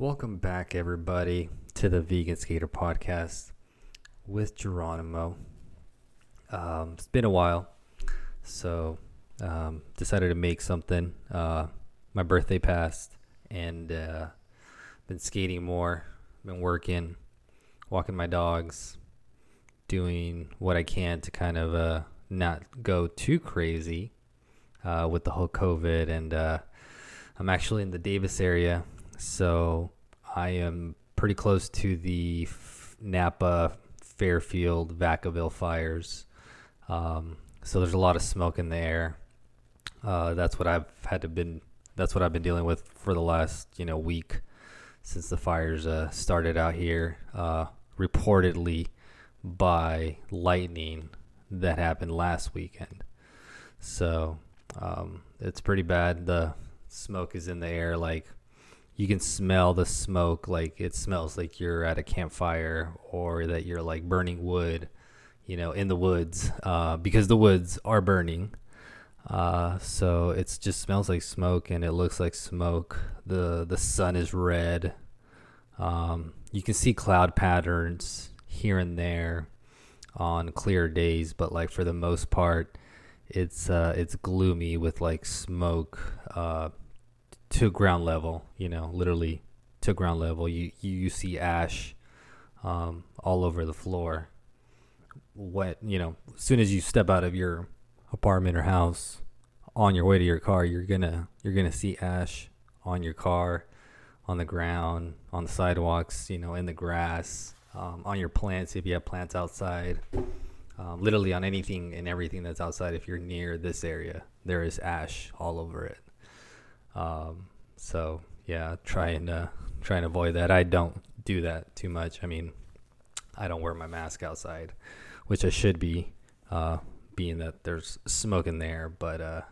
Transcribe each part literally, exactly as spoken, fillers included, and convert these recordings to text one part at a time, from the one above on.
Welcome back, everybody, to the Vegan Skater Podcast with Geronimo. Um, it's been a while, so um, decided to make something. Uh, my birthday passed, and uh, been skating more, been working, walking my dogs, doing what I can to kind of uh, not go too crazy uh, with the whole COVID. And uh, I'm actually in the Davis area. So I am pretty close to the F- Napa Fairfield Vacaville fires. Um, so there's a lot of smoke in the air. Uh, that's what I've had to been. That's what I've been dealing with for the last you know week since the fires uh, started out here. Uh, reportedly by lightning that happened last weekend. So um, it's pretty bad. The smoke is in the air, like. You can smell the smoke, like it smells like you're at a campfire or that you're like burning wood, you know, in the woods, uh, because the woods are burning. Uh, so it just smells like smoke and it looks like smoke. The the sun is red. Um, you can see cloud patterns here and there on clear days, but like for the most part, it's uh, it's gloomy with like smoke, uh, to ground level, you know, literally to ground level. You you, you see ash um, all over the floor. What, you know, as soon as you step out of your apartment or house on your way to your car, you're gonna you're gonna see ash on your car, on the ground, on the sidewalks, you know, in the grass, um, on your plants if you have plants outside. Um, literally on anything and everything that's outside. If you're near this area, there is ash all over it. Um, so yeah, try and, uh, try and avoid that. I don't do that too much. I mean, I don't wear my mask outside, which I should be, uh, being that there's smoke in there, but, uh,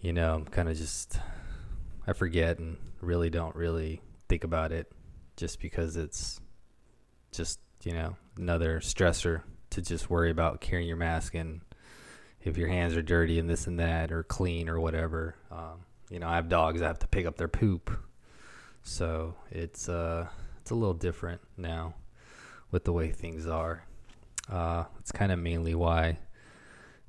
you know, I'm kind of just, I forget and really don't really think about it just because it's just, you know, another stressor to just worry about carrying your mask and if your hands are dirty and this and that, or clean or whatever, um. You know, I have dogs. I have to pick up their poop, so it's uh, it's a little different now with the way things are. Uh, it's kind of mainly why I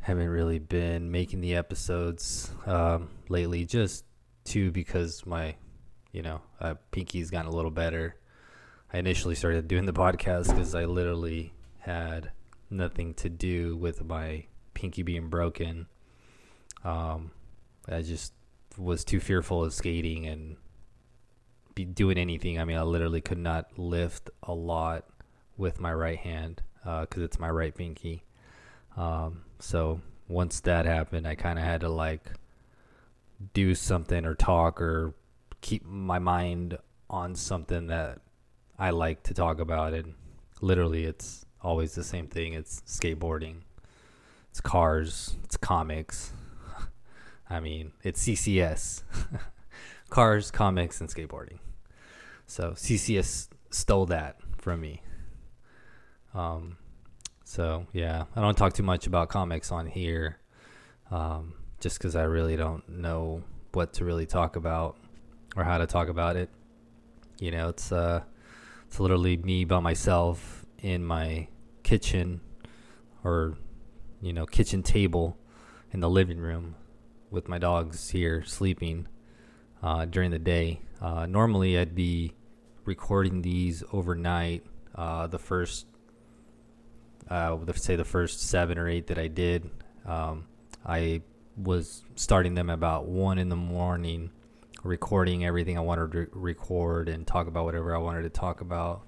haven't really been making the episodes um, lately. Just two because my, you know, uh, pinky's gotten a little better. I initially started doing the podcast because I literally had nothing to do with my pinky being broken. Um, I just was too fearful of skating and be doing anything. I mean, I literally could not lift a lot with my right hand uh, because it's my right pinky. Um, so once that happened, I kind of had to like do something or talk or keep my mind on something that I like to talk about. And literally, it's always the same thing. It's skateboarding. It's cars. It's comics. I mean, it's C C S, cars, comics, and skateboarding. So C C S stole that from me. Um, so yeah, I don't talk too much about comics on here, um, just because I really don't know what to really talk about or how to talk about it. You know, it's uh, it's literally me by myself in my kitchen, or you know, kitchen table in the living room, with my dogs here sleeping uh, during the day. Uh, normally I'd be recording these overnight. Uh, the first, uh, let's say the first seven or eight that I did, um, I was starting them about one in the morning, recording everything I wanted to record and talk about whatever I wanted to talk about.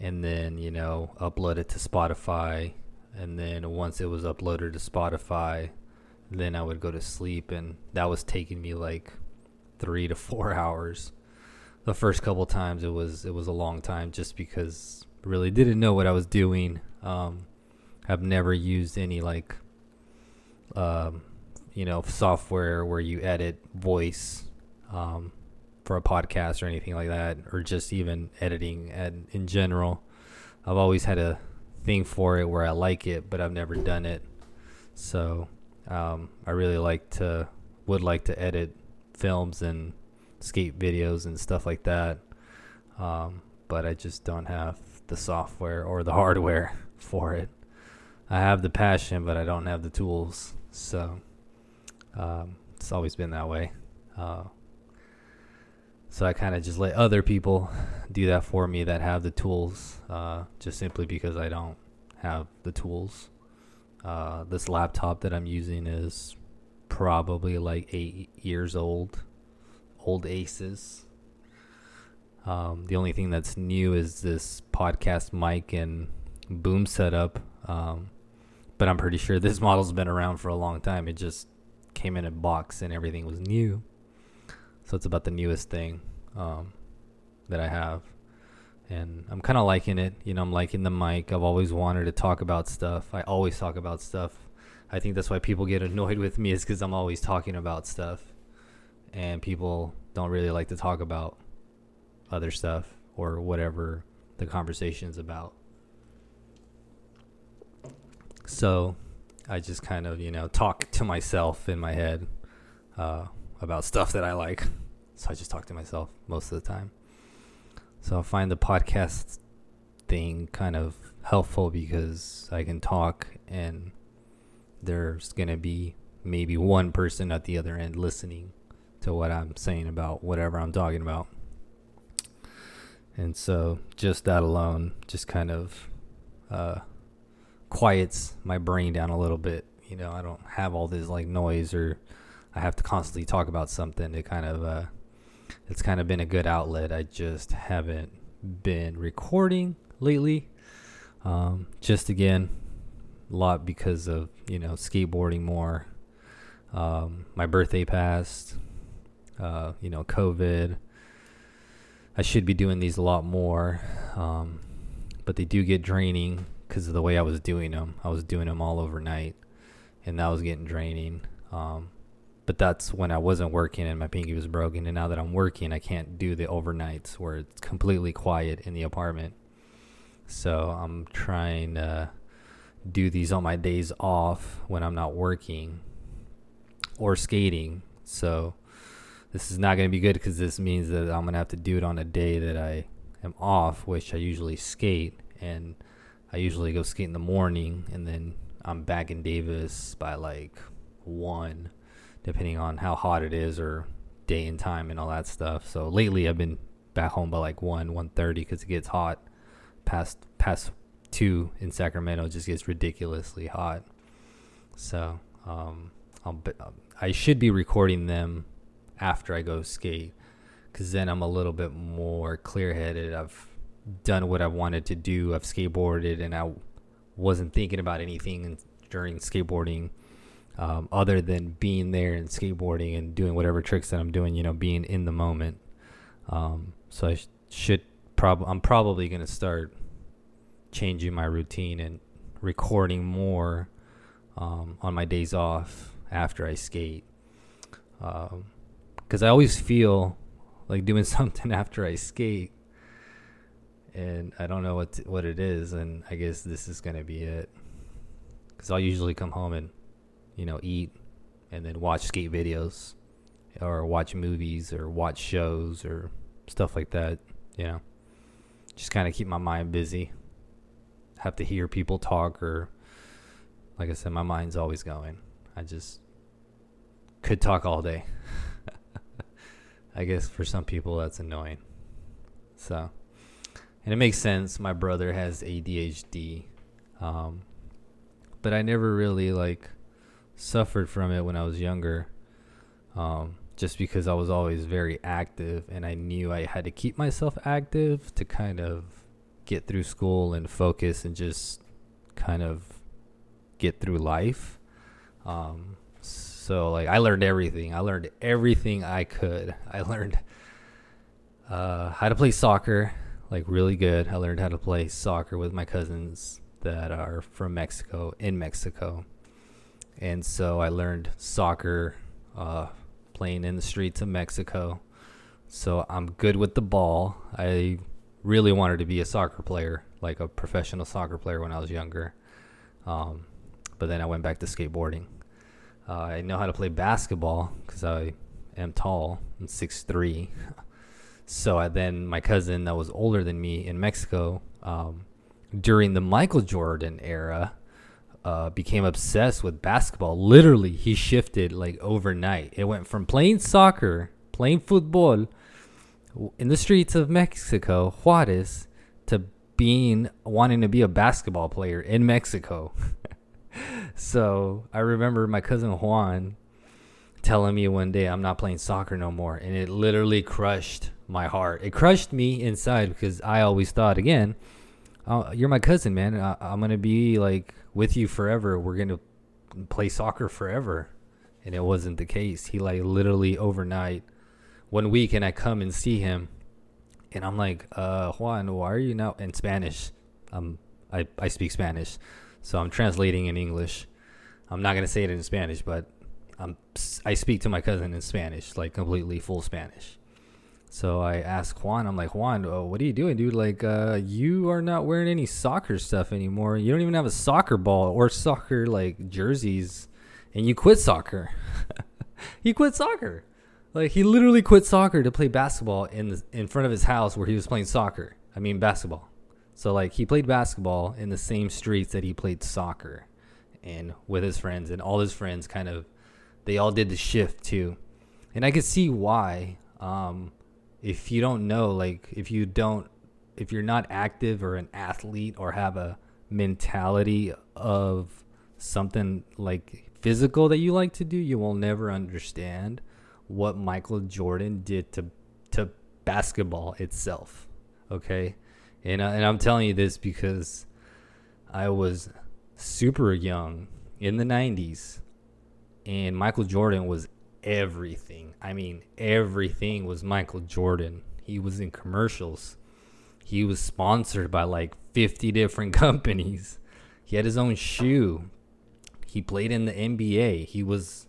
And then, you know, upload it to Spotify. And then once it was uploaded to Spotify, then I would go to sleep, and that was taking me like three to four hours. The first couple times it was it was a long time just because I really didn't know what I was doing. Um, I've never used any like, um, you know, software where you edit voice um, for a podcast or anything like that, or just even editing and in general. I've always had a thing for it where I like it, but I've never done it. So. Um, I really like to would like to edit films and skate videos and stuff like that. Um, but I just don't have the software or the hardware for it. I have the passion, but I don't have the tools. So um, it's always been that way. Uh, so I kind of just let other people do that for me that have the tools, uh, just simply because I don't have the tools. Uh, this laptop that I'm using is probably like eight years old, old Aces. Um, the only thing that's new is this podcast mic and boom setup. Um, but I'm pretty sure this model's been around for a long time. It just came in a box and everything was new. So it's about the newest thing, um, that I have. And I'm kind of liking it. You know, I'm liking the mic. I've always wanted to talk about stuff. I always talk about stuff. I think that's why people get annoyed with me, is because I'm always talking about stuff. And people don't really like to talk about other stuff or whatever the conversation's about. So I just kind of, you know, talk to myself in my head uh, about stuff that I like. So I just talk to myself most of the time. So I find the podcast thing kind of helpful because I can talk and there's going to be maybe one person at the other end listening to what I'm saying about whatever I'm talking about. And so just that alone just kind of uh, quiets my brain down a little bit. You know, I don't have all this like noise, or I have to constantly talk about something to kind of... Uh, it's kind of been a good outlet. I just haven't been recording lately. Um, just again, a lot because of, you know, skateboarding more. Um, my birthday passed, uh, you know, COVID. I should be doing these a lot more, um, but they do get draining because of the way I was doing them. I was doing them all overnight, and that was getting draining. Um, But that's when I wasn't working and my pinky was broken. And now that I'm working, I can't do the overnights where it's completely quiet in the apartment. So I'm trying to do these on my days off when I'm not working or skating. So this is not going to be good because this means that I'm going to have to do it on a day that I am off, which I usually skate. And I usually go skate in the morning. And then I'm back in Davis by like one, depending on how hot it is or day and time and all that stuff. So lately I've been back home by like one, one thirty because it gets hot. Past past two in Sacramento, it just gets ridiculously hot. So um, I'll, I should be recording them after I go skate because then I'm a little bit more clear-headed. I've done what I wanted to do. I've skateboarded and I wasn't thinking about anything during skateboarding. Um, other than being there and skateboarding and doing whatever tricks that I'm doing, you know, being in the moment. Um, so I sh- should probably, I'm probably going to start changing my routine and recording more um, on my days off after I skate. Um, because I always feel like doing something after I skate and I don't know what, t- what it is. And I guess this is going to be it because I'll usually come home and, you know, eat and then watch skate videos or watch movies or watch shows or stuff like that, you know, just kind of keep my mind busy. Have to hear people talk or, like I said, my mind's always going. I just could talk all day. I guess for some people that's annoying. So, and it makes sense. My brother has A D H D, um, but I never really like suffered from it when I was younger, um, just because I was always very active and I knew I had to keep myself active to kind of get through school and focus and just kind of get through life. Um, so like I learned everything. I learned everything I could. I learned uh, how to play soccer, like really good. I learned how to play soccer with my cousins that are from Mexico, in Mexico. And so I learned soccer uh, playing in the streets of Mexico. So I'm good with the ball. I really wanted to be a soccer player, like a professional soccer player when I was younger. Um, but then I went back to skateboarding. Uh, I know how to play basketball because I am tall. I'm six three. So I then my cousin that was older than me in Mexico, um, during the Michael Jordan era, uh, became obsessed with basketball. Literally, he shifted like overnight. It went from playing soccer, playing football in the streets of Mexico, Juarez, to being wanting to be a basketball player in Mexico. So I remember my cousin Juan telling me one day, I'm not playing soccer no more. And it literally crushed my heart. It crushed me inside because I always thought, again, oh, you're my cousin, man. I- I'm going to be like with you forever. We're going to play soccer forever. And it wasn't the case. He like literally overnight, one week, and I come and see him. And I'm like, uh, Juan, why are you now in Spanish? Um, I, I speak Spanish. So I'm translating in English. I'm not going to say it in Spanish, but I'm, I speak to my cousin in Spanish, like completely full Spanish. So I asked Juan, I'm like, Juan, oh, what are you doing, dude? Like, uh, you are not wearing any soccer stuff anymore. You don't even have a soccer ball or soccer, like, jerseys. And you quit soccer. You quit soccer. Like, he literally quit soccer to play basketball in the, in front of his house where he was playing soccer. I mean, basketball. So, like, he played basketball in the same streets that he played soccer and with his friends. And all his friends kind of, they all did the shift, too. And I could see why. Um, if you don't know, like, if you don't, if you're not active or an athlete or have a mentality of something, like, physical that you like to do, you will never understand what Michael Jordan did to to basketball itself, okay? And, uh, and I'm telling you this because I was super young in the nineties, and Michael Jordan was everything. I mean, everything was Michael Jordan. He was in commercials. He was sponsored by like fifty different companies. He had his own shoe. He played in the N B A. He was,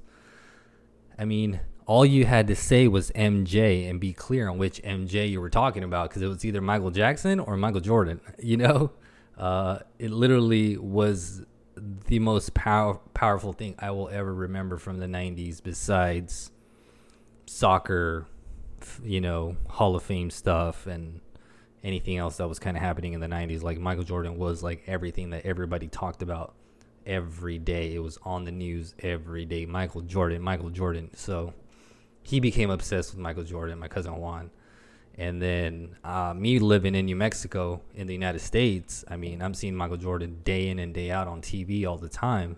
I mean, all you had to say was M J and be clear on which M J you were talking about, because it was either Michael Jackson or Michael Jordan, you know? Uh, it literally was the most pow- powerful thing I will ever remember from the nineties, besides soccer, you know, Hall of Fame stuff and anything else that was kind of happening in the nineties. Like, Michael Jordan was like everything that everybody talked about every day. It was on the news every day. Michael Jordan, Michael Jordan. So he became obsessed with Michael Jordan, my cousin Juan. And then uh, me living in New Mexico in the United States, I mean, I'm seeing Michael Jordan day in and day out on T V all the time.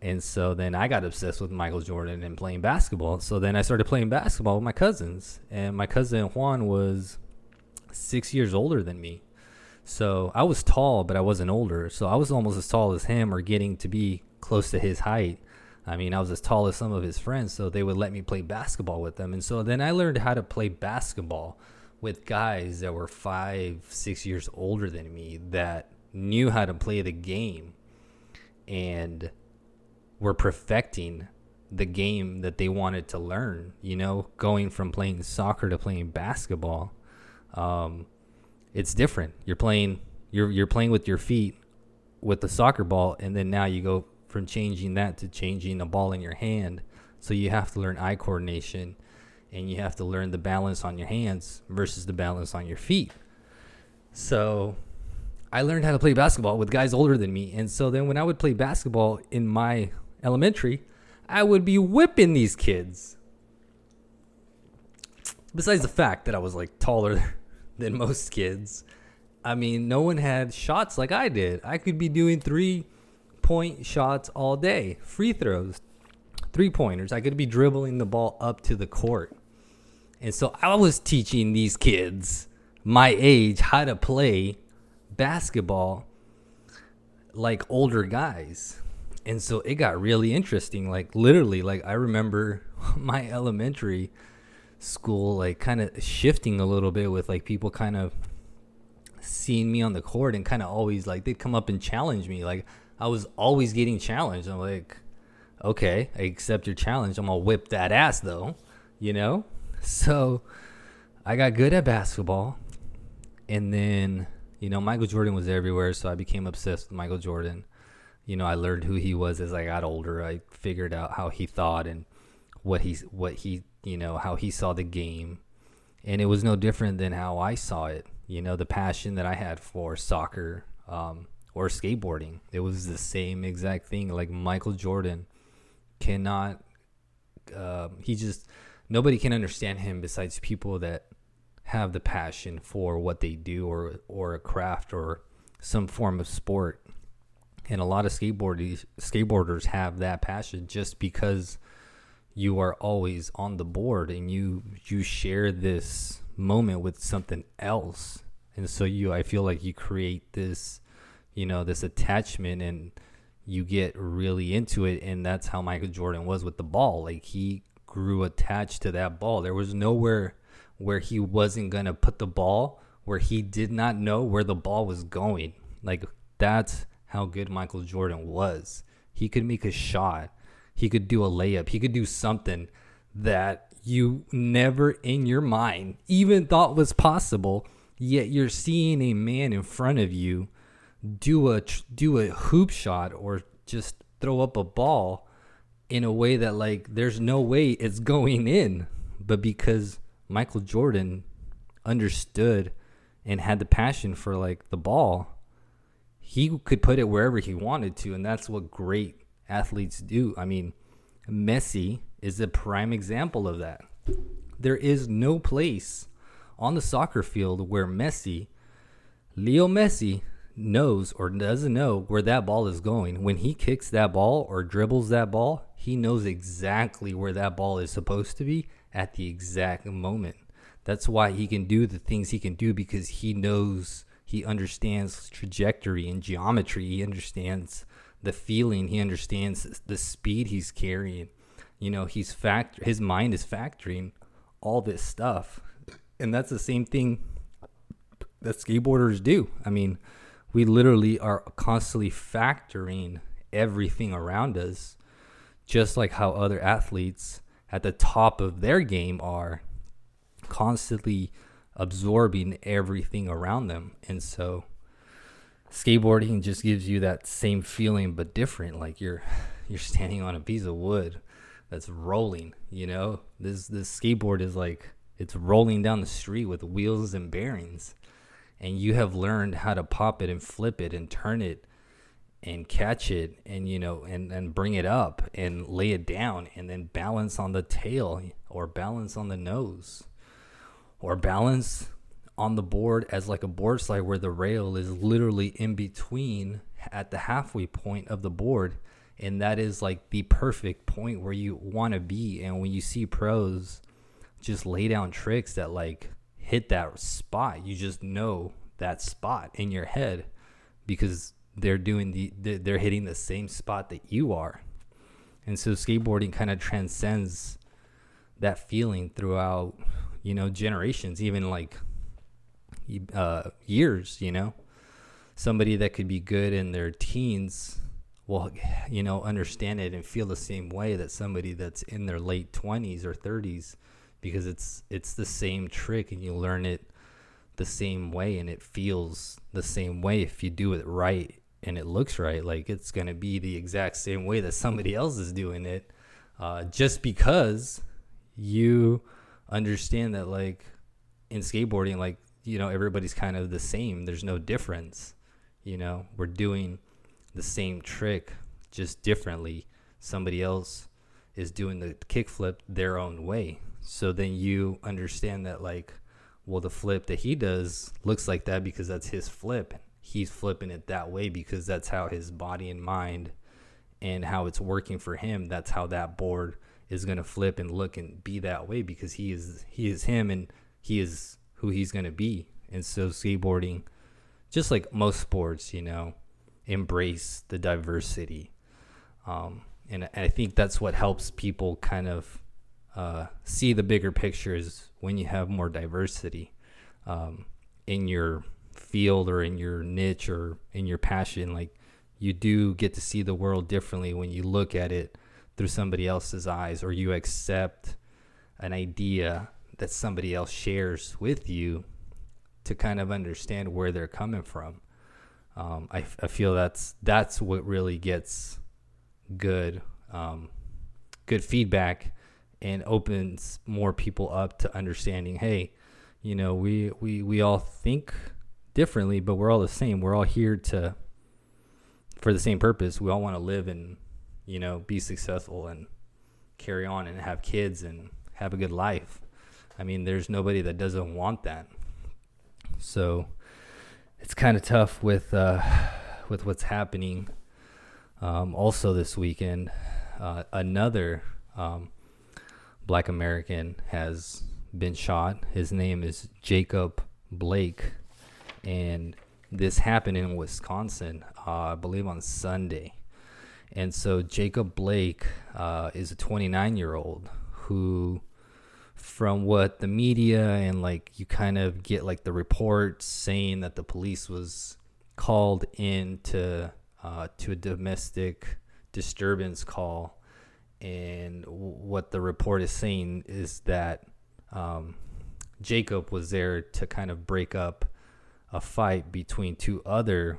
And so then I got obsessed with Michael Jordan and playing basketball. So then I started playing basketball with my cousins. And my cousin Juan was six years older than me. So I was tall, but I wasn't older. So I was almost as tall as him, or getting to be close to his height. I mean, I was as tall as some of his friends, so they would let me play basketball with them. And so then I learned how to play basketball with guys that were five, six years older than me, that knew how to play the game and were perfecting the game that they wanted to learn, you know, going from playing soccer to playing basketball. Um, it's different. You're playing, you're, you're playing with your feet with the soccer ball, and then now you go from changing that to changing a ball in your hand. So you have to learn eye coordination, and you have to learn the balance on your hands versus the balance on your feet. So I learned how to play basketball with guys older than me. And so then when I would play basketball in my elementary, I would be whipping these kids. Besides the fact that I was like taller than most kids, I mean, no one had shots like I did. I could be doing three point shots all day, free throws, three pointers. I could be dribbling the ball up to the court. And so I was teaching these kids my age how to play basketball like older guys. And so it got really interesting. Like, literally, like, I remember my elementary school, like, kind of shifting a little bit with, like, people kind of seeing me on the court and kind of always, like, they'd come up and challenge me. Like, I was always getting challenged. I'm like, okay, I accept your challenge. I'm going to whip that ass, though, you know? So I got good at basketball. And then, you know, Michael Jordan was everywhere, so I became obsessed with Michael Jordan. You know, I learned who he was as I got older. I figured out how he thought and what he, what he, you know, how he saw the game. And it was no different than how I saw it. You know, the passion that I had for soccer um, or skateboarding, it was the same exact thing. Like Michael Jordan cannot, uh, he just, nobody can understand him besides people that have the passion for what they do or or a craft or some form of sport. And a lot of skateboarders skateboarders have that passion just because you are always on the board and you you share this moment with something else. And so you I feel like you create this, you know, this attachment, and you get really into it. And that's how Michael Jordan was with the ball. Like, he grew attached to that ball. There was nowhere where he wasn't going to put the ball, where he did not know where the ball was going. Like, that's how good Michael Jordan was. He could make a shot. He could do a layup. He could do something that you never in your mind even thought was possible, yet you're seeing a man in front of you do a do a hoop shot or just throw up a ball in a way that, like, there's no way it's going in. But because Michael Jordan understood and had the passion for, like, the ball, he could put it wherever he wanted to, and that's what great athletes do. I mean, Messi is a prime example of that. There is no place on the soccer field where Messi, Leo Messi, knows or doesn't know where that ball is going. When he kicks that ball or dribbles that ball, he knows exactly where that ball is supposed to be at the exact moment. That's why he can do the things he can do, because he knows. He understands trajectory and geometry. He understands the feeling. He understands the speed he's carrying. You know, he's fact. His mind is factoring all this stuff, and that's the same thing that skateboarders do. I mean, we literally are constantly factoring everything around us, just like how other athletes at the top of their game are constantly absorbing everything around them. And so skateboarding just gives you that same feeling, but different. Like, you're you're standing on a piece of wood that's rolling, you know. This this skateboard is like, it's rolling down the street with wheels and bearings, and you have learned how to pop it and flip it and turn it and catch it, and, you know, and and bring it up and lay it down, and then balance on the tail or balance on the nose or balance on the board as like a board slide, where the rail is literally in between at the halfway point of the board. And that is like the perfect point where you want to be. And when you see pros just lay down tricks that, like, hit that spot, you just know that spot in your head, because they're doing the, they're hitting the same spot that you are. And so skateboarding kind of transcends that feeling throughout, you know, generations, even like uh, years, you know. Somebody that could be good in their teens will, you know, understand it and feel the same way that somebody that's in their late twenties or thirties, because it's it's the same trick, and you learn it the same way, and it feels the same way if you do it right and it looks right. Like, it's going to be the exact same way that somebody else is doing it, uh, just because you understand that, like, in skateboarding, like, you know, everybody's kind of the same. There's no difference, you know. We're doing the same trick, just differently. Somebody else is doing the kickflip their own way, so then you understand that, like, well, the flip that he does looks like that because that's his flip. He's flipping it that way because that's how his body and mind and how it's working for him, that's how that board is going to flip and look and be that way, because he is he is him, and he is who he's going to be. And so skateboarding, just like most sports, you know, embrace the diversity. Um, and I think that's what helps people kind of uh, see the bigger picture, is when you have more diversity um, in your field or in your niche or in your passion. Like, you do get to see the world differently when you look at it through somebody else's eyes, or you accept an idea that somebody else shares with you to kind of understand where they're coming from. Um, I, I feel that's that's what really gets good um, good feedback and opens more people up to understanding, hey, you know, we, we, we all think differently, but we're all the same. We're all here to, for the same purpose. We all want to live and, you know, be successful and carry on and have kids and have a good life. I mean, there's nobody that doesn't want that. So it's kind of tough with, uh, with what's happening. Um, also this weekend, uh, another, um, Black American has been shot. His name is Jacob Blake, and this happened in Wisconsin, uh, I believe on Sunday. And so Jacob Blake uh, is a twenty-nine-year-old who, from what the media and like you kind of get like the reports saying that the police was called in to, uh, to a domestic disturbance call. And what the report is saying is that um, Jacob was there to kind of break up a fight between two other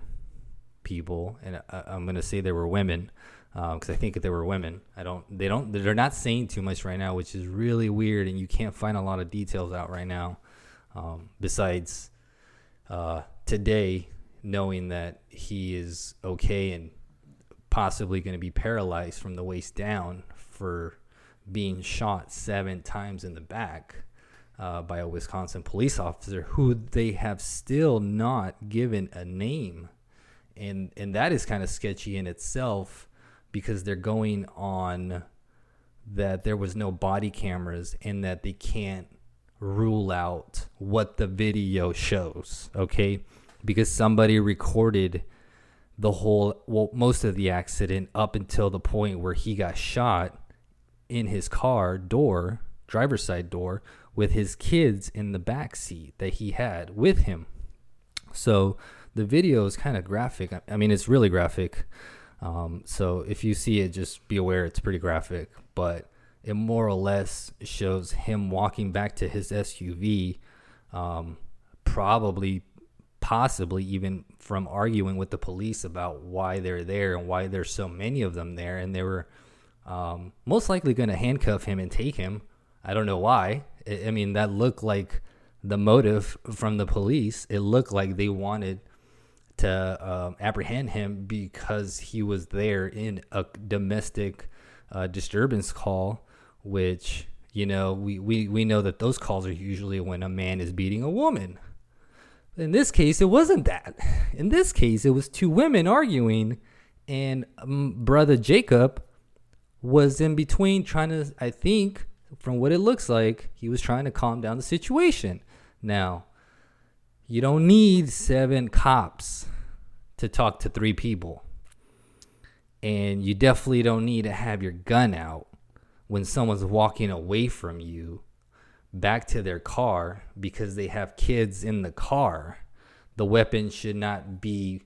people, and I, I'm going to say they were women because um, I think they were women. I don't. They don't. They're not saying too much right now, which is really weird, and you can't find a lot of details out right now. Um, besides uh, today, knowing that he is okay and possibly going to be paralyzed from the waist down for being shot seven times in the back uh, by a Wisconsin police officer who they have still not given a name. And and that is kind of sketchy in itself because they're going on that there was no body cameras and that they can't rule out what the video shows, okay? Because somebody recorded the whole, well, most of the accident up until the point where he got shot in his car door, driver's side door, with his kids in the back seat that he had with him. So the video is kind of graphic. I mean, it's really graphic. Um, so if you see it, just be aware it's pretty graphic. But it more or less shows him walking back to his S U V, um, probably possibly even from arguing with the police about why they're there and why there's so many of them there. And they were um, most likely going to handcuff him and take him. I don't know why. I, I mean, that looked like the motive from the police. It looked like they wanted to um, apprehend him because he was there in a domestic uh, disturbance call, which, you know, we, we, we know that those calls are usually when a man is beating a woman. In this case, it wasn't that. In this case, it was two women arguing, and um, brother Jacob was in between trying to, I think, from what it looks like, he was trying to calm down the situation. Now, you don't need seven cops to talk to three people, and you definitely don't need to have your gun out when someone's walking away from you back to their car because they have kids in the car. The weapon should not be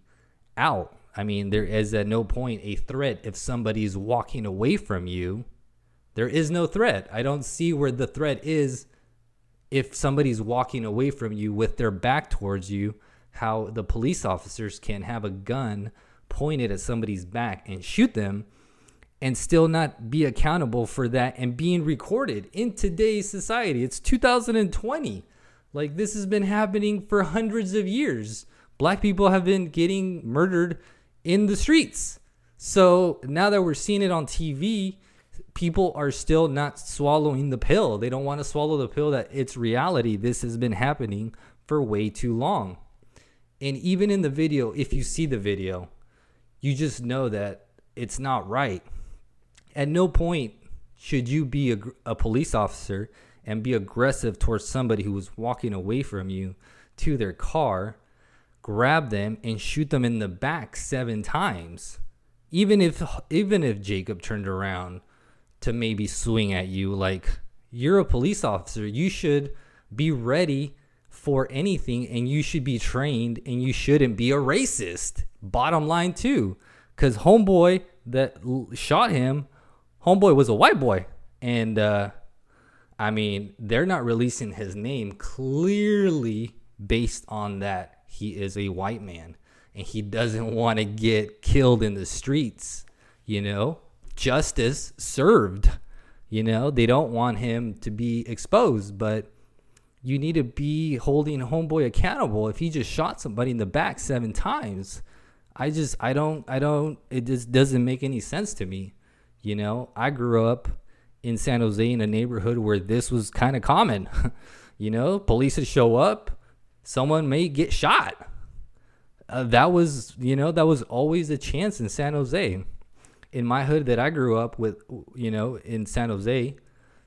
out. I mean, there is at no point a threat if somebody's walking away from you. There is no threat. I don't see where the threat is if somebody's walking away from you with their back towards you, how the police officers can have a gun pointed at somebody's back and shoot them and still not be accountable for that and being recorded in today's society. It's two thousand twenty. Like, this has been happening for hundreds of years. Black people have been getting murdered in the streets. So now that we're seeing it on T V, people are still not swallowing the pill. They don't want to swallow the pill that it's reality. This has been happening for way too long. And even in the video, if you see the video, you just know that it's not right. At no point should you be a, a police officer and be aggressive towards somebody who was walking away from you to their car, grab them and shoot them in the back seven times. Even if even if Jacob turned around to maybe swing at you, like, you're a police officer, you should be ready for anything and you should be trained and you shouldn't be a racist. Bottom line too, because homeboy that shot him, homeboy was a white boy. And, uh, I mean, they're not releasing his name clearly based on that he is a white man and he doesn't want to get killed in the streets, you know, justice served, You know, they don't want him to be exposed, but you need to be holding homeboy accountable. If he just shot somebody in the back seven times, I just, I don't, I don't, it just doesn't make any sense to me. You know, I grew up in San Jose in a neighborhood where this was kind of common. You know, police would show up, someone may get shot. Uh, that was, you know, that was always a chance in San Jose. In my hood that I grew up with, you know, in San Jose,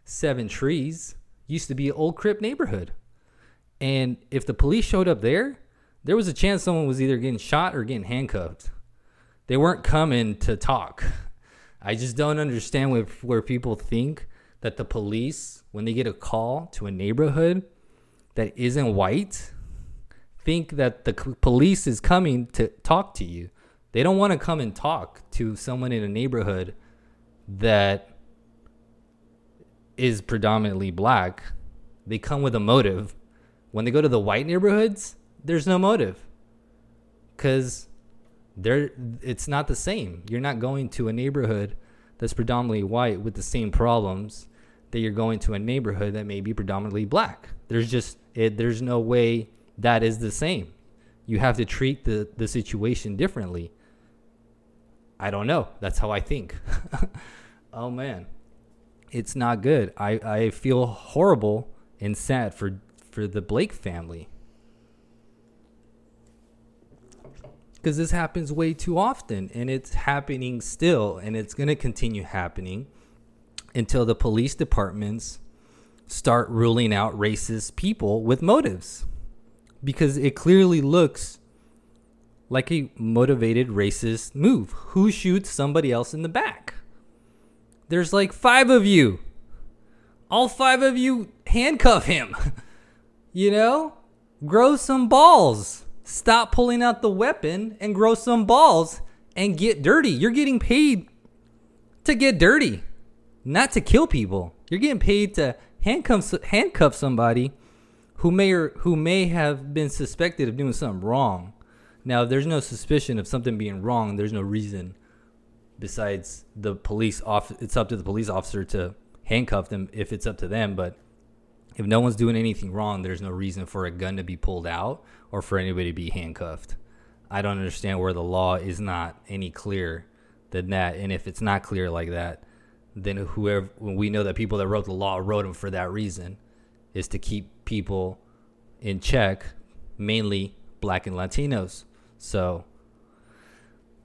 Seven Trees used to be an old Crip neighborhood. And if the police showed up there, there was a chance someone was either getting shot or getting handcuffed. They weren't coming to talk. I just don't understand where, where people think that the police, when they get a call to a neighborhood that isn't white, think that the police is coming to talk to you. They don't want to come and talk to someone in a neighborhood that is predominantly black. They come with a motive. When they go to the white neighborhoods, there's no motive, because they're, it's not the same. You're not going to a neighborhood that's predominantly white with the same problems that you're going to a neighborhood that may be predominantly black. There's just, it, there's no way that is the same. You have to treat the, the situation differently. I don't know. That's how I think. Oh, man. It's not good. I, I feel horrible and sad for, for the Blake family, because this happens way too often, and it's happening still, and it's going to continue happening until the police departments start ruling out racist people with motives, because it clearly looks like a motivated racist move. Who shoots somebody else in the back? There's like five of you. All five of you handcuff him. You know? Grow some balls. Stop pulling out the weapon and grow some balls and get dirty. You're getting paid to get dirty, not to kill people. You're getting paid to handcuff handcuff somebody who may or who may have been suspected of doing something wrong. Now, if there's no suspicion of something being wrong, there's no reason besides the police off. It's up to the police officer to handcuff them if it's up to them. But if no one's doing anything wrong, there's no reason for a gun to be pulled out or for anybody to be handcuffed. I don't understand where the law is not any clearer than that. And if it's not clear like that, then whoever, when we know that people that wrote the law wrote them for that reason, is to keep people in check, mainly black and Latinos. So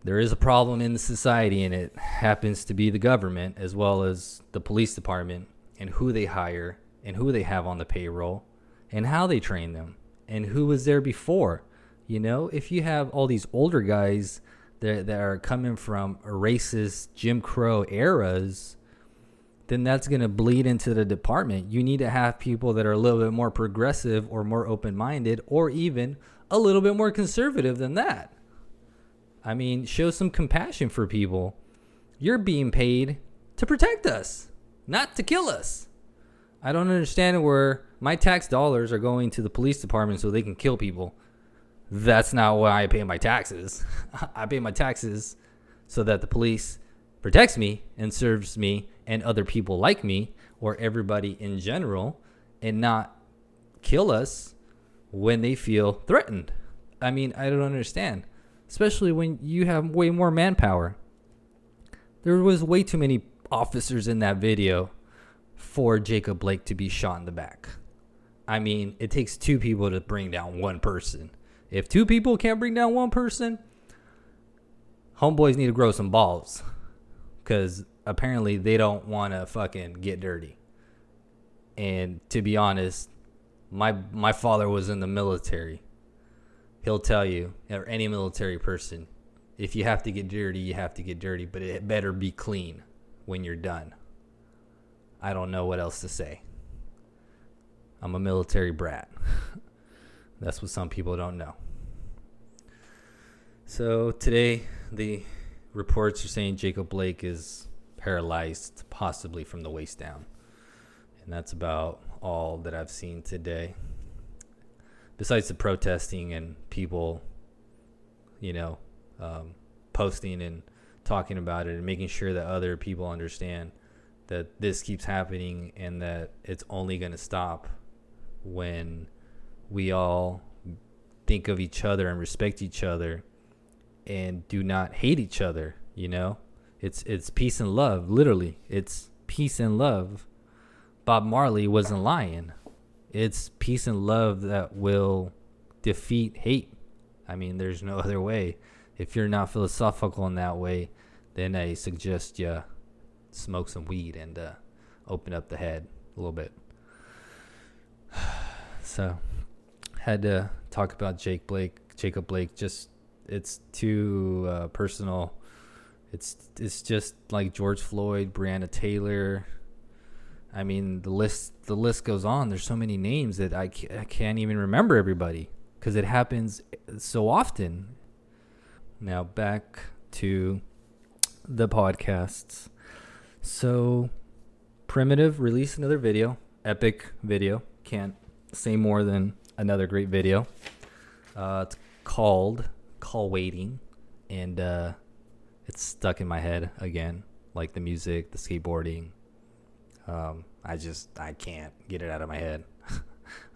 there is a problem in the society, and it happens to be the government as well as the police department, and who they hire and who they have on the payroll and how they train them and who was there before. You know, if you have all these older guys that, that are coming from racist Jim Crow eras, then that's going to bleed into the department. You need to have people that are a little bit more progressive or more open-minded, or even a little bit more conservative than that. I mean, show some compassion for people. You're being paid to protect us, not to kill us. I don't understand where my tax dollars are going to the police department so they can kill people. That's not why I pay my taxes. I pay my taxes so that the police protects me and serves me and other people like me, or everybody in general, and not kill us when they feel threatened. I mean, I don't understand. Especially when you have way more manpower. There was way too many officers in that video for Jacob Blake to be shot in the back. I mean, it takes two people to bring down one person. If two people can't bring down one person, homeboys need to grow some balls, because apparently they don't want to fucking get dirty. And to be honest, my my father was in the military. He'll tell you, or any military person, if you have to get dirty, you have to get dirty, but it better be clean when you're done. I don't know what else to say. I'm a military brat. That's what some people don't know. So today, the reports are saying Jacob Blake is paralyzed, possibly from the waist down. And that's about all that I've seen today. Besides the protesting and people, you know, um, posting and talking about it and making sure that other people understand that this keeps happening and that it's only going to stop when we all think of each other and respect each other and do not hate each other. You know, it's it's peace and love. Literally, it's peace and love. Bob Marley wasn't lying. It's peace and love that will defeat hate. I mean, there's no other way. If you're not philosophical in that way, then I suggest you smoke some weed and uh, open up the head a little bit. So, had to talk about Jake Blake, Jacob Blake. Just, it's too uh, personal. It's it's just like George Floyd, Breonna Taylor. I mean, the list the list goes on. There's so many names that I can't, I can't even remember everybody because it happens so often. Now back to the podcasts. So, Primitive released another video, epic video. Can't say more than another great video. Uh, it's called Call Waiting, and uh, it's stuck in my head again, like the music, the skateboarding. Um, I just, I can't get it out of my head.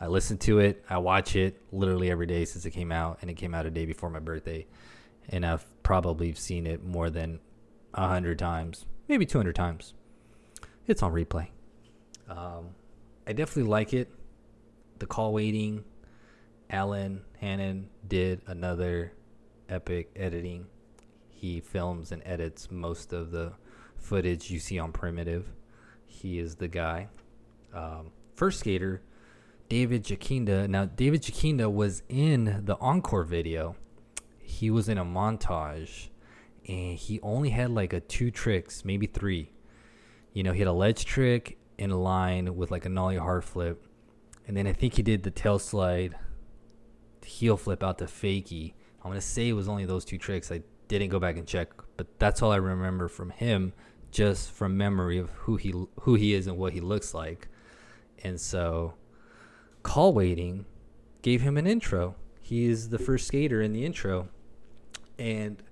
I listen to it. I watch it literally every day since it came out, and it came out a day before my birthday. And I've probably seen it more than a hundred times, maybe two hundred times. It's on replay. Um, I definitely like it. The Call Waiting, Alan Hannon did another epic editing. He films and edits most of the footage you see on Primitive. He is the guy. Um, first skater, David Jakinda. Now, David Jakinda was in the Encore video. He was in a montage, and he only had like a two tricks, maybe three. You know, he had a ledge trick in a line with like a nollie hard flip. And then I think he did the tail slide, heel flip out to fakie. I'm going to say it was only those two tricks. I didn't go back and check, but that's all I remember from him, just from memory of who he who he is and what he looks like. And so Call Waiting gave him an intro. He is the first skater in the intro, and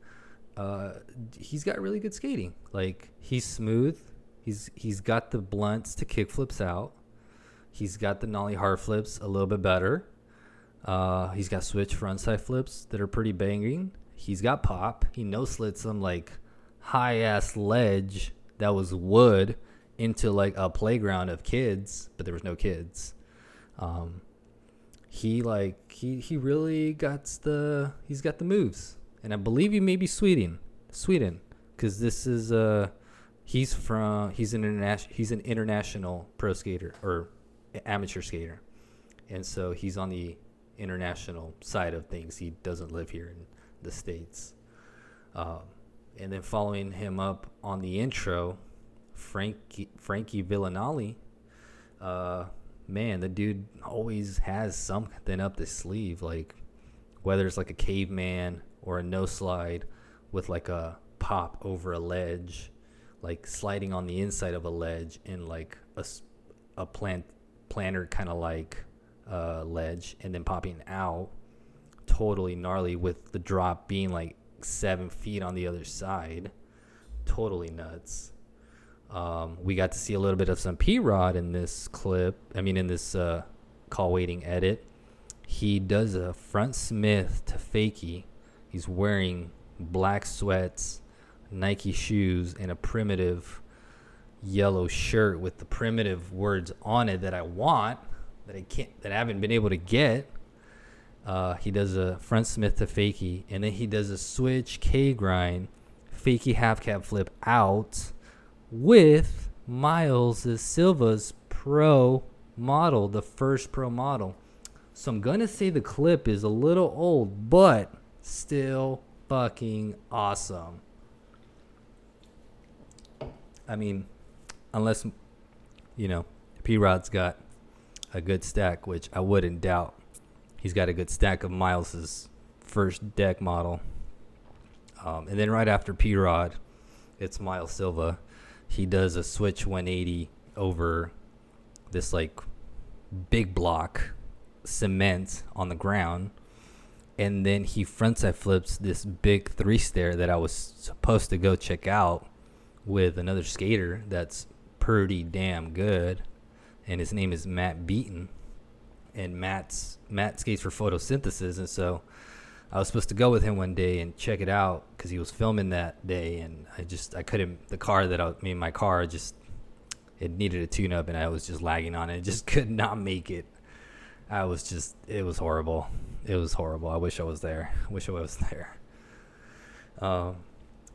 uh, he's got really good skating. Like, he's smooth. He's he's got the blunts to kick flips out. He's got the nollie hard flips a little bit better. Uh, he's got switch frontside flips that are pretty banging. He's got pop. He no slid some like high ass ledge that was wood into like a playground of kids, but there was no kids. Um, he like he he really got the he's got the moves, and I believe he may be Sweden, Sweden, because this is uh he's from he's an international he's an international pro skater or amateur skater, and so he's on the international side of things. He doesn't live here in the States. Um, and then following him up on the intro, Frankie Frankie Villanali, uh, man, the dude always has something up his sleeve. Like, whether it's like a caveman or a no slide with like a pop over a ledge, like sliding on the inside of a ledge in like a a plant planter kind of like uh, ledge, and then popping out, totally gnarly, with the drop being like seven feet on the other side. Totally nuts. Um, we got to see a little bit of some P-Rod in this clip. I mean, in this uh, Call Waiting edit. He does a front Smith to fakie. He's wearing black sweats, Nike shoes, and a Primitive yellow shirt with the Primitive words on it that I want, that I can't, that I haven't been able to get. Uh, he does a front Smith to fakie, and then he does a switch K grind, fakie half cab flip out with Miles Silva's pro model, the first pro model. So I'm gonna say the clip is a little old, but still fucking awesome. I mean, unless, you know, P-Rod's got a good stack, which I wouldn't doubt. He's got a good stack of Miles's first deck model. Um, and then right after P-Rod, it's Miles Silva. He does a switch one eighty over this like big block cement on the ground. And then he frontside flips this big three stair that I was supposed to go check out with another skater that's pretty damn good, and his name is Matt Beaton, and Matt's Matt skates for Photosynthesis, and so I was supposed to go with him one day and check it out because he was filming that day, and I just I couldn't. The car that I, me and my car just it needed a tune up, and I was just lagging on it. It just could not make it. I was just it was horrible. It was horrible. I wish I was there. I wish I was there. Um.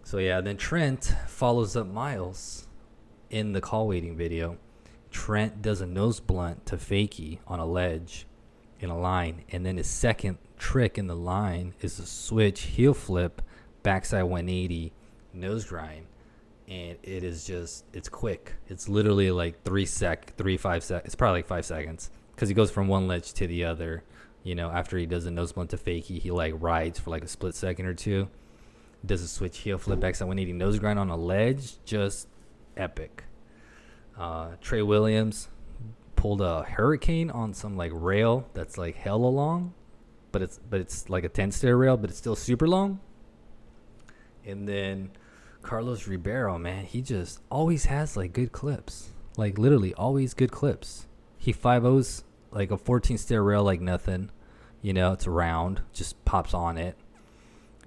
So, yeah, then Trent follows up Miles in the call waiting video. Trent does a nose blunt to Fakie on a ledge in a line. And then his second trick in the line is a switch, heel flip, backside one eighty, nose grind. And it is just, it's quick. It's literally like three sec, three, five sec. It's probably like five seconds because he goes from one ledge to the other. You know, after he does a nose blunt to Fakie, he like rides for like a split second or two. Does a switch heel flip backside one eighty nose grind on a ledge, just epic. Uh, Trey Williams pulled a hurricane on some like rail that's like hella long, but it's but it's like a ten stair rail, but it's still super long. And then Carlos Ribeiro, man, he just always has like good clips, like literally always good clips. He five-ohs like a fourteen stair rail like nothing, you know, it's round, just pops on it.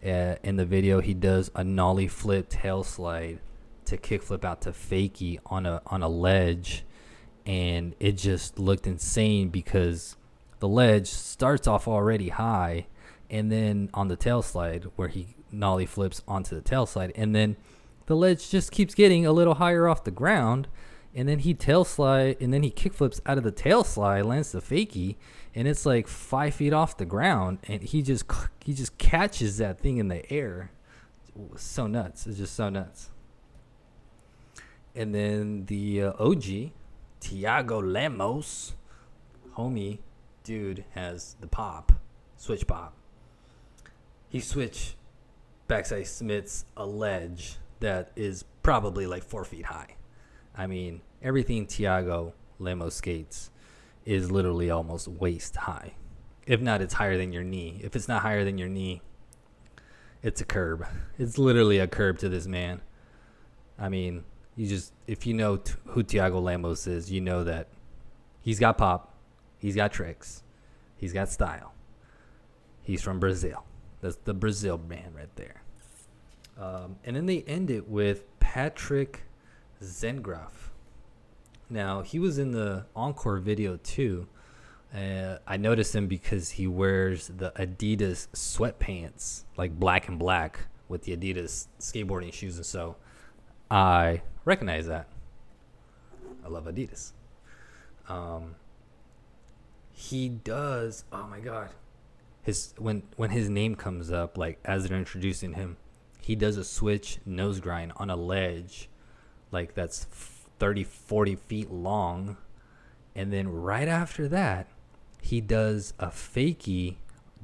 Uh, in the video, he does a nollie flip tail slide to kickflip out to Fakie on a on a ledge, and it just looked insane because the ledge starts off already high, and then on the tail slide where he nollie flips onto the tail slide, and then the ledge just keeps getting a little higher off the ground, and then he tail slide, and then he kickflips out of the tail slide, lands the Fakie, and it's like five feet off the ground, and he just he just catches that thing in the air. It's so nuts! It's just so nuts. And then the uh, O G, Tiago Lemos, homie, dude has the pop, switch pop. He switch backside Smith's a ledge that is probably like four feet high. I mean, everything Tiago Lemos skates is literally almost waist high. If not, it's higher than your knee. If it's not higher than your knee, it's a curb. It's literally a curb to this man. I mean, you just if you know t- who Tiago Lemos is, you know that he's got pop, he's got tricks, he's got style. He's from Brazil. That's the Brazil man right there. Um, and then they end it with Patrick Zengraf. Now, he was in the Encore video too. Uh, I noticed him because he wears the Adidas sweatpants, like black and black with the Adidas skateboarding shoes. And so I recognize that. I love Adidas. Um, he does. Oh my God. His when, when his name comes up, like as they're introducing him, he does a switch nose grind on a ledge. Like that's thirty, forty feet long. And then right after that, he does a Fakie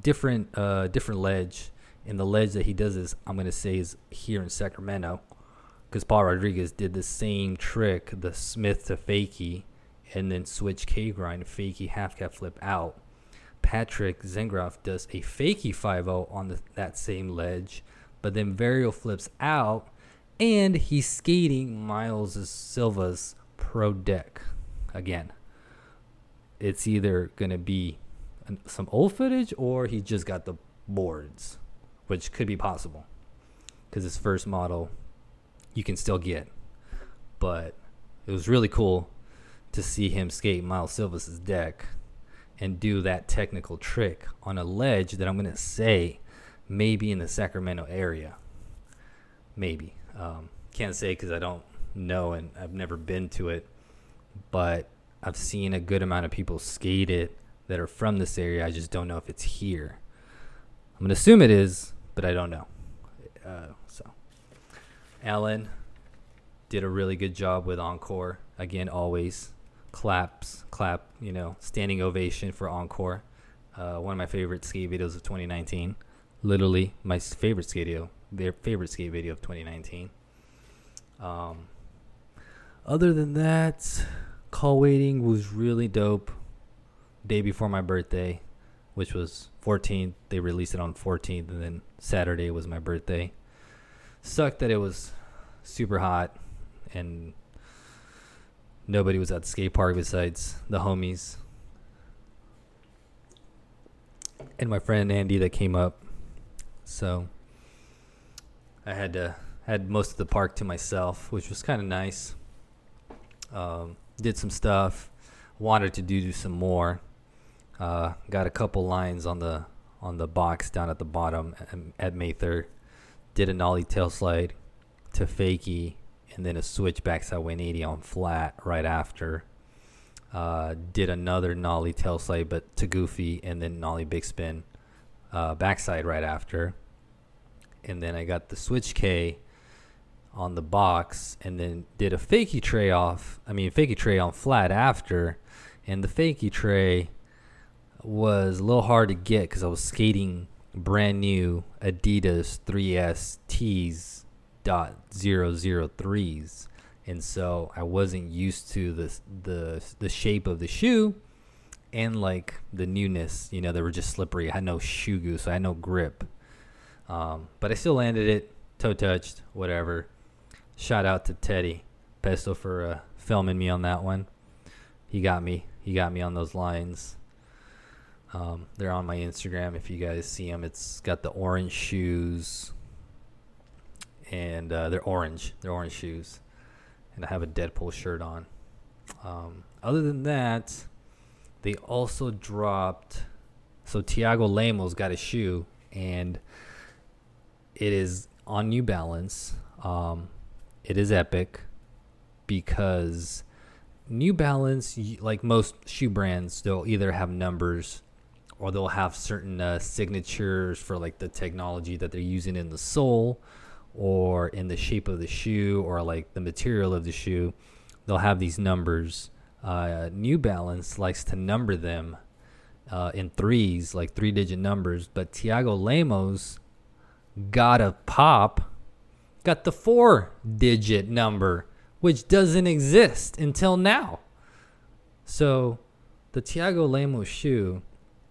different, uh, different ledge. And the ledge that he does is, I'm going to say is here in Sacramento because Paul Rodriguez did the same trick, the Smith to Fakie and then switch K grind, Fakie half cat flip out. Patrick Zengraf does a Fakie five-oh on the, that same ledge, but then varial flips out. And he's skating Miles Silva's pro deck again. It's either going to be an, some old footage or he just got the boards, which could be possible because his first model you can still get. But it was really cool to see him skate Miles Silva's deck and do that technical trick on a ledge that I'm going to say maybe in the Sacramento area. Maybe. Um, can't say because I don't know and I've never been to it, but I've seen a good amount of people skate it that are from this area. I just don't know if it's here. I'm going to assume it is, but I don't know. Uh, so Alan did a really good job with Encore. Again, always claps, clap, you know, standing ovation for Encore. Uh, one of my favorite skate videos of twenty nineteen, literally my favorite skate video. Their favorite skate video of twenty nineteen. Um, other than that, Call Waiting was really dope. Day before my birthday, which was fourteenth. They released it on fourteenth, and then Saturday was my birthday. Sucked that it was super hot and nobody was at the skate park besides the homies and my friend Andy that came up. So I had to had most of the park to myself, which was kind of nice. Um, did some stuff, wanted to do, do some more. Uh, got a couple lines on the on the box down at the bottom at, at Mather. Did an ollie tail slide to fakie, and then a switch backside one eighty on flat right after. Uh, did another nollie tail slide, but to goofy, and then nollie big spin uh, backside right after. And then I got the switch K on the box, and then did a fakie tray off. I mean, fakie tray on flat after, and the fakie tray was a little hard to get because I was skating brand new Adidas three S T's dot zero zero threes. And so I wasn't used to the, the the shape of the shoe and, like, the newness. You know, they were just slippery. I had no shoe goo, so I had no grip. Um, but I still landed it, toe-touched, whatever. Shout out to Teddy Pesto for uh, filming me on that one. He got me. He got me on those lines. Um, they're on my Instagram if you guys see them. It's got the orange shoes, and uh, they're orange. They're orange shoes. And I have a Deadpool shirt on. Um, other than that, they also dropped. So Tiago Lemos got a shoe, and it is on New Balance. Um, it is epic because New Balance, like most shoe brands, they'll either have numbers or they'll have certain uh, signatures for, like, the technology that they're using in the sole, or in the shape of the shoe, or, like, the material of the shoe. They'll have these numbers. Uh, New Balance likes to number them uh, in threes, like three-digit numbers. But Tiago Lemos got a pop, got the four-digit number, which doesn't exist until now. So the Tiago Lemos shoe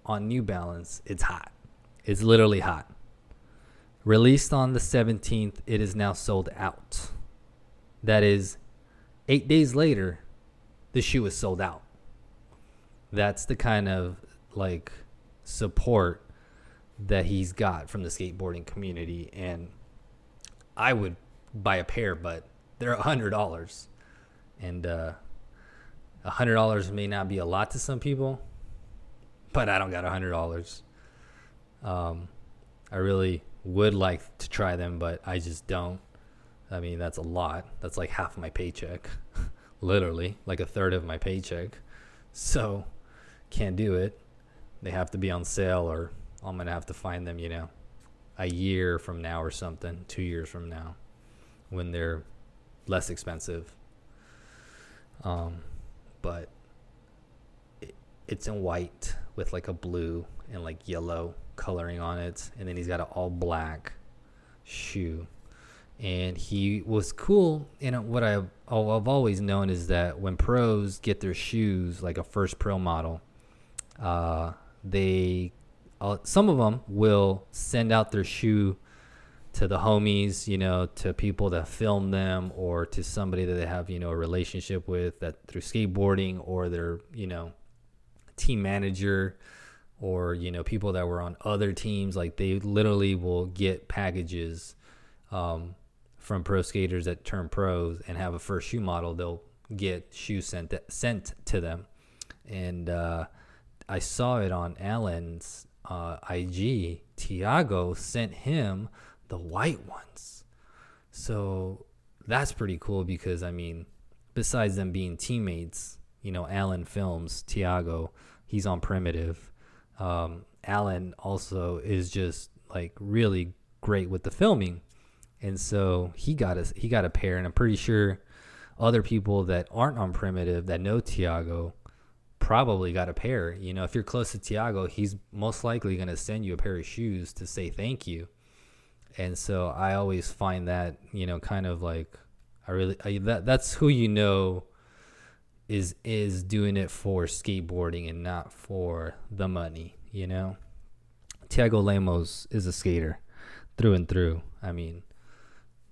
on New Balance, it's hot. It's literally hot. Released on the seventeenth, it is now sold out. That is, eight days later, the shoe is sold out. That's the kind of, like, support that he's got from the skateboarding community. And I would buy a pair, but they're one hundred dollars. And uh, one hundred dollars may not be a lot to some people, but I don't got one hundred dollars. Um, I really would like to try them, but I just don't. I mean, that's a lot. That's like half my paycheck, literally, like a third of my paycheck. So can't do it. They have to be on sale, or I'm going to have to find them, you know, a year from now or something, two years from now, when they're less expensive. Um, but it, it's in white with, like, a blue and, like, yellow coloring on it, and then he's got an all black shoe. And he was cool. And what I've, oh, I've always known is that when pros get their shoes, like a first pro model, uh, they uh, some of them will send out their shoe to the homies, you know, to people that film them, or to somebody that they have, you know, a relationship with, that through skateboarding, or their, you know, team manager, or, you know, people that were on other teams. Like, they literally will get packages um, from pro skaters that turn pros and have a first shoe model. They'll get shoes sent to, sent to them. And uh, I saw it on Alan's uh, I G. Tiago sent him the white ones. So that's pretty cool because, I mean, besides them being teammates, you know, Alan films Tiago. He's on Primitive. Um, Alan also is just, like, really great with the filming, and so he got us he got a pair, and I'm pretty sure other people that aren't on Primitive that know Tiago probably got a pair. You know, if you're close to Tiago, he's most likely gonna send you a pair of shoes to say thank you. And so I always find that, you know, kind of like, I really I, that that's who, you know, is is doing it for skateboarding and not for the money, you know? Tiago Lemos is a skater through and through. I mean,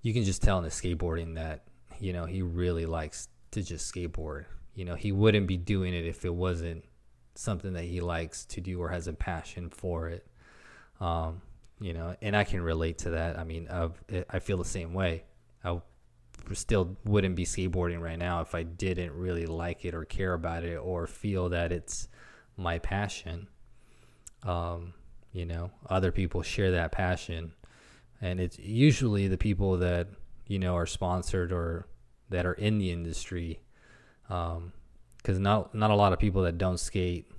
you can just tell in his skateboarding that, you know, he really likes to just skateboard. you know, he wouldn't be doing it if it wasn't something that he likes to do or has a passion for it. Um, you know, and I can relate to that. I mean, I've, I feel the same way. I still wouldn't be skateboarding right now if I didn't really like it or care about it or feel that it's my passion. Um, you know, other people share that passion, and it's usually the people that, you know, are sponsored or that are in the industry. Um, cause not, not a lot of people that don't skate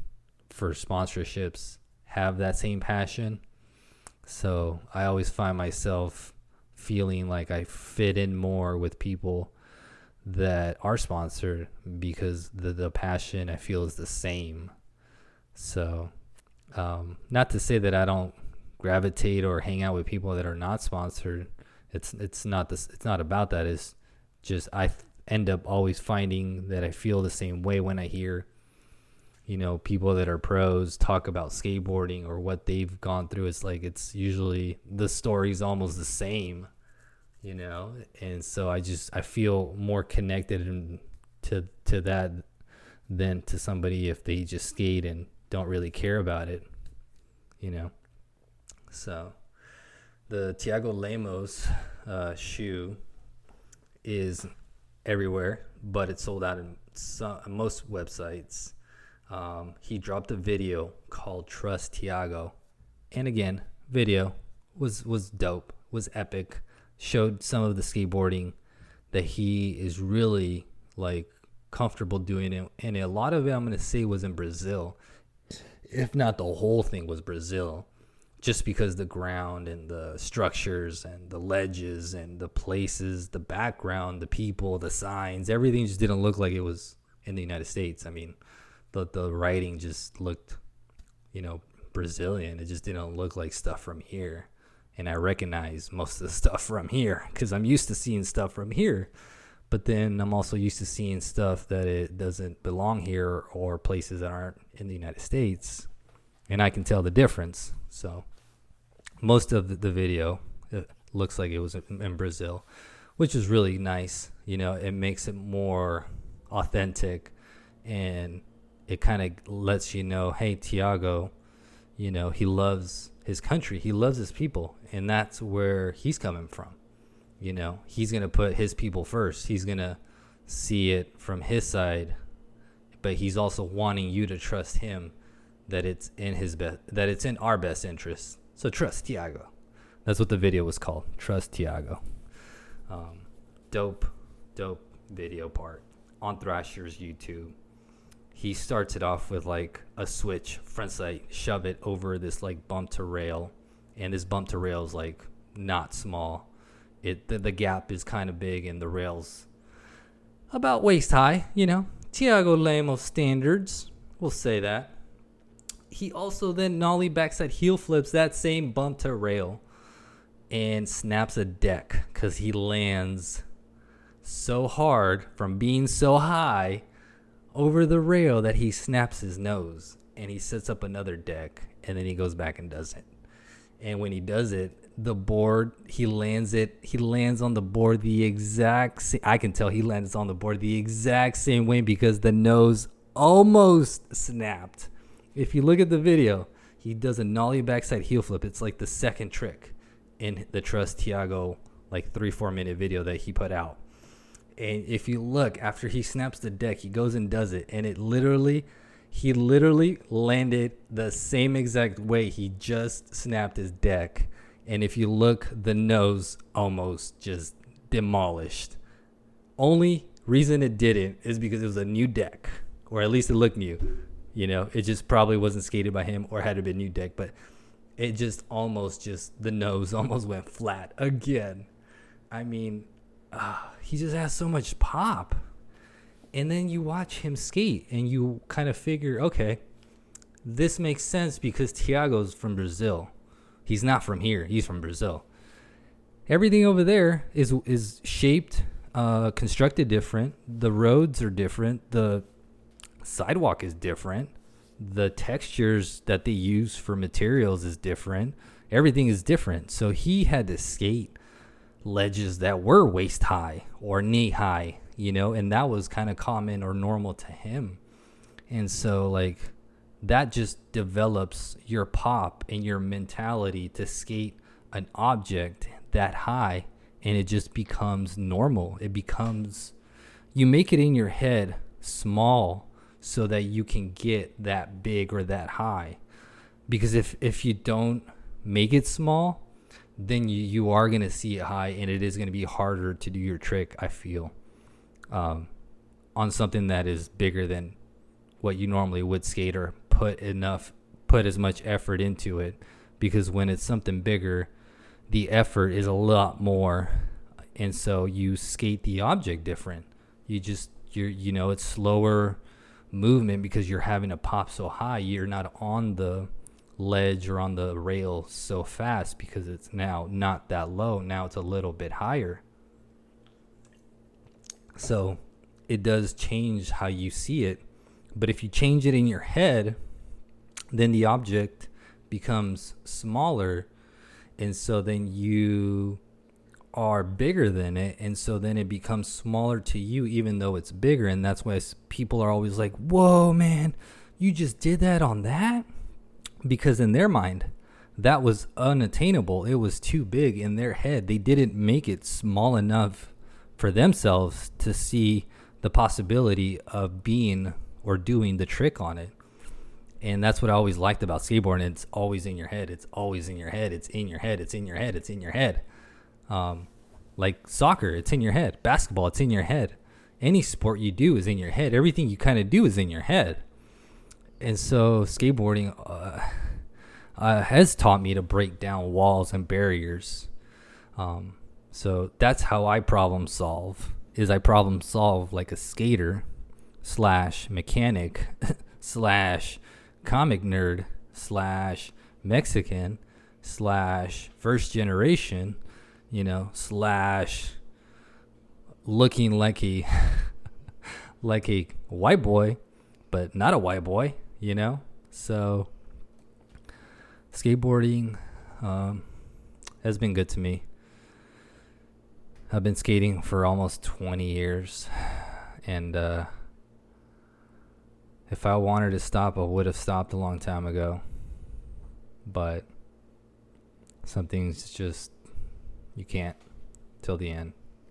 for sponsorships have that same passion. So I always find myself feeling like I fit in more with people that are sponsored because the, the passion I feel is the same. So, um, not to say that I don't gravitate or hang out with people that are not sponsored. It's, it's not this, it's not about that. It's just, I th- end up always finding that I feel the same way when I hear, you know, people that are pros talk about skateboarding or what they've gone through. It's like, it's usually the story's almost the same, you know? And so I just, I feel more connected and to, to that than to somebody if they just skate and don't really care about it, you know? So the Tiago Lemos uh, shoe is everywhere, but it's sold out in some, most websites. Um, he dropped a video called Trust Tiago, and again, video was was dope, was epic, showed some of the skateboarding that he is really like comfortable doing it, and a lot of it I'm gonna say was in Brazil, if not the whole thing was Brazil, just because the ground and the structures and the ledges and the places, the background, the people, the signs, everything just didn't look like it was in the United States. I mean, the the writing just looked, you know, Brazilian. It just didn't look like stuff from here. And I recognize most of the stuff from here because I'm used to seeing stuff from here. But then I'm also used to seeing stuff that it doesn't belong here or places that aren't in the United States. And I can tell the difference. So most of the video it looks like it was in Brazil, which is really nice. You know, it makes it more authentic, and it kind of lets you know, hey, Tiago, you know, he loves his country. He loves his people. And that's where he's coming from. You know, he's going to put his people first. He's going to see it from his side. But he's also wanting you to trust him, that it's in his best, that it's in our best interest. So trust Tiago. That's what the video was called. Trust Tiago. Um, dope, dope video part on Thrasher's YouTube. He starts it off with like a switch front sight, shove it over this like bump to rail. And this bump to rail is like not small. It, the, the gap is kind of big and the rail's about waist high, you know, Tiago Lemos standards. We'll say that. He also then nollie backside heel flips that same bump to rail and snaps a deck because he lands so hard from being so high over the rail that he snaps his nose, and he sets up another deck, and then he goes back and does it. And when he does it, the board, he lands it. He lands on the board the exact same. I can tell he lands on the board the exact same way because the nose almost snapped. If you look at the video, he does a nollie backside heel flip. It's like the second trick in the Trust Tiago, like three, four minute video that he put out. And if you look, after he snaps the deck, he goes and does it. And it literally, he literally landed the same exact way he just snapped his deck. And if you look, the nose almost just demolished. Only reason it didn't is because it was a new deck, or at least it looked new. You know, it just probably wasn't skated by him or had it been new deck, but it just almost just, the nose almost went flat again. I mean, uh, he just has so much pop. And then you watch him skate and you kind of figure, okay, this makes sense because Tiago's from Brazil. He's not from here. He's from Brazil. Everything over there is, is shaped, uh, constructed different. The roads are different. The sidewalk is different. The textures that they use for materials is different. Everything is different. So he had to skate ledges that were waist high or knee high, you know, and that was kind of common or normal to him. And so like that just develops your pop and your mentality to skate an object that high, and it just becomes normal. It becomes, you make it in your head small so that you can get that big or that high. Because if, if you don't make it small, then you, you are going to see it high, and it is going to be harder to do your trick, I feel, um, on something that is bigger than what you normally would skate or put enough, put as much effort into it. Because when it's something bigger, the effort is a lot more, and so you skate the object different. You just, you're, you know, it's slower movement because you're having to pop so high. You're not on the ledge or on the rail so fast because it's now not that low. Now it's a little bit higher. So it does change how you see it. But if you change it in your head, then the object becomes smaller, and so then you are bigger than it, and so then it becomes smaller to you even though it's bigger. And that's why people are always like, whoa man, you just did that on that? Because in their mind that was unattainable. It was too big in their head. They didn't make it small enough for themselves to see the possibility of being or doing the trick on it. And that's what I always liked about skateboarding. It's always in your head. It's always in your head. It's in your head. It's in your head. It's in your head. Um, like soccer, it's in your head. Basketball, it's in your head. Any sport you do is in your head. Everything you kind of do is in your head. And so skateboarding uh, uh, has taught me to break down walls and barriers. Um, so that's how I problem solve, is I problem solve like a skater slash mechanic slash comic nerd slash Mexican slash first generation, you know, slash looking like a like a white boy, but not a white boy, you know. So skateboarding um, has been good to me. I've been skating for almost twenty years, and uh, if I wanted to stop, I would have stopped a long time ago. But some things just, you can't till the end.